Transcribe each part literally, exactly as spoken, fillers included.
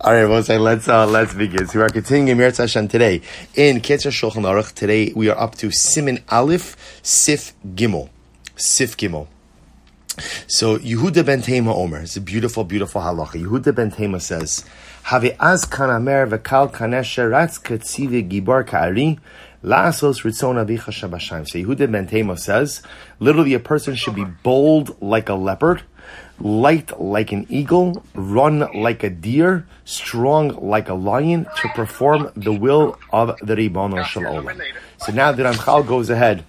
All right, one second. Let's uh, let's begin. So we are continuing Yetzer Hara today in Kitzur Shulchan Aruch. Today we are up to Simen Aleph, Sif Gimel, Sif Gimel. So Yehuda ben Teima Omer. It's a beautiful, beautiful halacha. Yehuda ben Teima says, "Have az kanamer v'kal kanesher ratz ketziv gibar kari la'asos ritzon avicha shabashaim." So Yehuda ben Teima says, literally, a person should be bold like a leopard, light like an eagle, run like a deer, strong like a lion, to perform the will of the Ribono Shel Olam. So now the Ramchal goes ahead.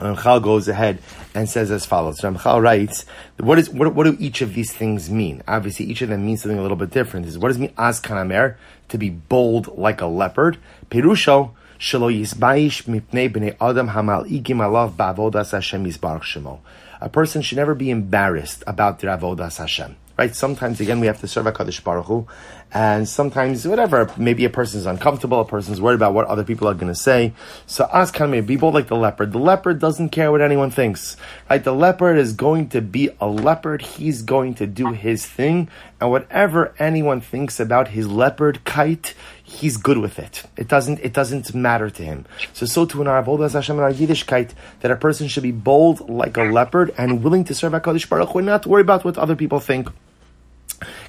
Ramchal goes ahead and says as follows. Ramchal writes, what is what, what do each of these things mean? Obviously, each of them means something a little bit different. Is what does it mean az kanamer, to be bold like a leopard? Perusho shelo yisbaish mipnei bnei adam hamal'ikim alav ba'avodas Hashem yisbarach shemo. A person should never be embarrassed about their Avodas Hashem. Right? Sometimes, again, we have to serve HaKadosh Baruch Hu, and sometimes, whatever, maybe a person is uncomfortable, a person's worried about what other people are going to say. So, as Kanmei, be bold like the leopard. The leopard doesn't care what anyone thinks. Right? The leopard is going to be a leopard. He's going to do his thing, and whatever anyone thinks about his leopard kite, he's good with it. It doesn't, it doesn't matter to him. So, so too in our Avodas Hashem and our Yiddishkeit, that a person should be bold like a leopard and willing to serve HaKadosh Baruch Hu and not worry about what other people think.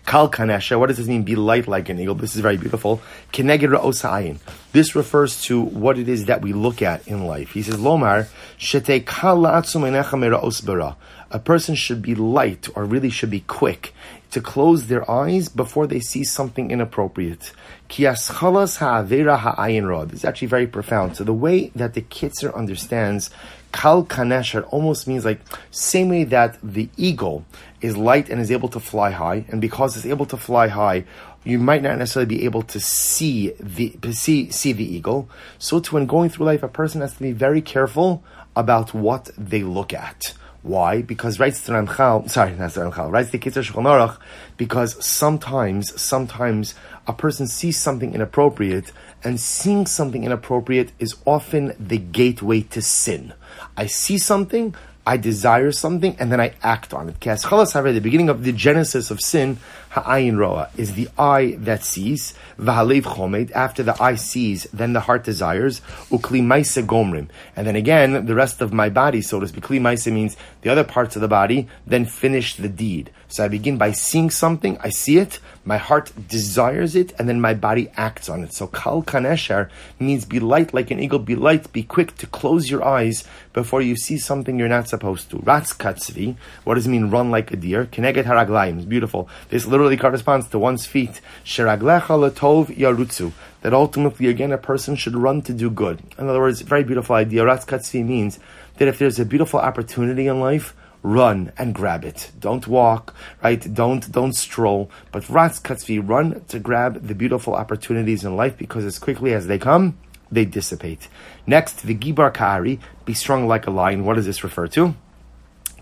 Kal kanesha, what does this mean? Be light like an eagle. This is very beautiful. Keneged ra'os ha'ayin. This refers to what it is that we look at in life. He says, Lomar, shetei kal la'atzum einecha mera'os bara. A person should be light, or really should be quick, to close their eyes before they see something inappropriate. Ki aschalas ha'avera ha'ayin ra. This is actually very profound. So the way that the Kitzur understands Kal Kanesher almost means like same way that the eagle is light and is able to fly high, and because it's able to fly high, you might not necessarily be able to see the see see the eagle. So to when going through life, a person has to be very careful about what they look at. Why? Because writes the Ramchal, sorry, not the Ramchal, writes the Kitzur Shulchan Aruch, because sometimes, sometimes a person sees something inappropriate, and seeing something inappropriate is often the gateway to sin. I see something, I desire something, and then I act on it. The beginning of the genesis of sin, ha'ayin roa, is the eye that sees, v'halev chomed, after the eye sees, then the heart desires, ukli maise gomrim, and then again, the rest of my body, so to speak, kli maise means the other parts of the body, then finish the deed. So I begin by seeing something, I see it, my heart desires it, and then my body acts on it. So kal kanesher means be light like an eagle, be light, be quick to close your eyes before you see something you're not supposed to. Ratz katzvi, what does it mean, run like a deer? Keneged haraglayim, it's beautiful. This literally corresponds to one's feet. Sheraglecha letov yarutzu, that ultimately, again, a person should run to do good. In other words, very beautiful idea. Ratz katzvi means that if there's a beautiful opportunity in life, run and grab it. Don't walk, right? Don't don't stroll. But ratz katzvi, run to grab the beautiful opportunities in life, because as quickly as they come, they dissipate. Next, the gibar ka'ari, be strong like a lion. What does this refer to?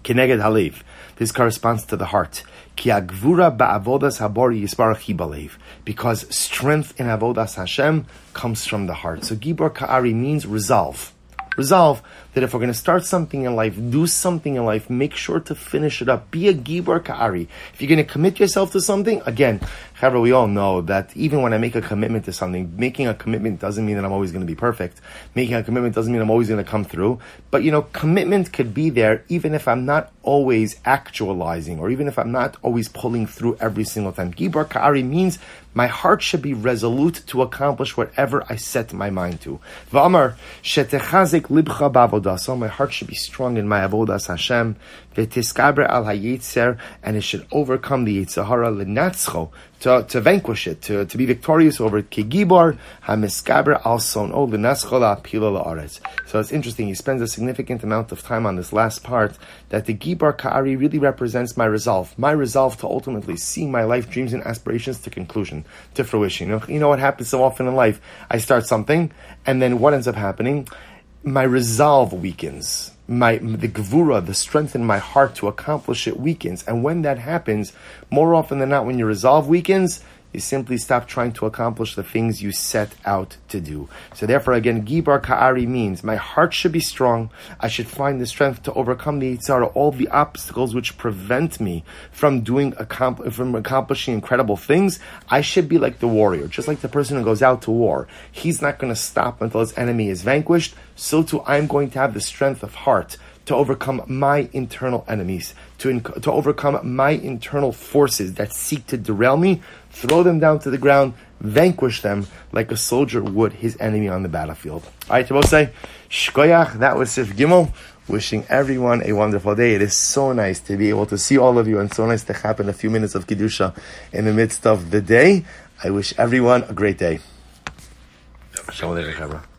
Kineged halev. This corresponds to the heart. Because strength in Avodas Hashem comes from the heart. So gibar ka'ari means resolve. Resolve that if we're going to start something in life, do something in life, make sure to finish it up. Be a Gibar Ka'ari. If you're going to commit yourself to something, again, however, we all know that even when I make a commitment to something, making a commitment doesn't mean that I'm always going to be perfect. Making a commitment doesn't mean I'm always going to come through. But, you know, commitment could be there even if I'm not always actualizing, or even if I'm not always pulling through every single time. Gibar Ka'ari means my heart should be resolute to accomplish whatever I set my mind to. V'amar, shetechazek libcha ba'avodah. So my heart should be strong in my avodas Hashem. V'tiskabre al hayetzer, and it should overcome the Yetzer Hara l'natzcho, to to vanquish it, to to be victorious over it. Kegibar hamiskabre al sono l'natzcho la'apilo la'aretz. So it's interesting. He spends a significant amount of time on this last part, that the Gibar Ka'ari really represents my resolve, my resolve to ultimately see my life dreams and aspirations to conclusion, to fruition. You know, you know what happens so often in life? I start something, and then what ends up happening? My resolve weakens. My the gevura, the strength in my heart to accomplish it, weakens. And when that happens, more often than not, when your resolve weakens, you simply stop trying to accomplish the things you set out to do. So therefore, again, Gibar Ka'ari means my heart should be strong. I should find the strength to overcome the Yitzhara, all the obstacles which prevent me from doing from accomplishing incredible things. I should be like the warrior, just like the person who goes out to war. He's not going to stop until his enemy is vanquished. So too, I'm going to have the strength of heart to overcome my internal enemies, to inc- to overcome my internal forces that seek to derail me, throw them down to the ground, vanquish them like a soldier would his enemy on the battlefield. All right, Tibosai, Shkoyach, that was Sif Gimel. Wishing everyone a wonderful day. It is so nice to be able to see all of you, and so nice to happen a few minutes of Kiddusha in the midst of the day. I wish everyone a great day. Shalom Aleichem.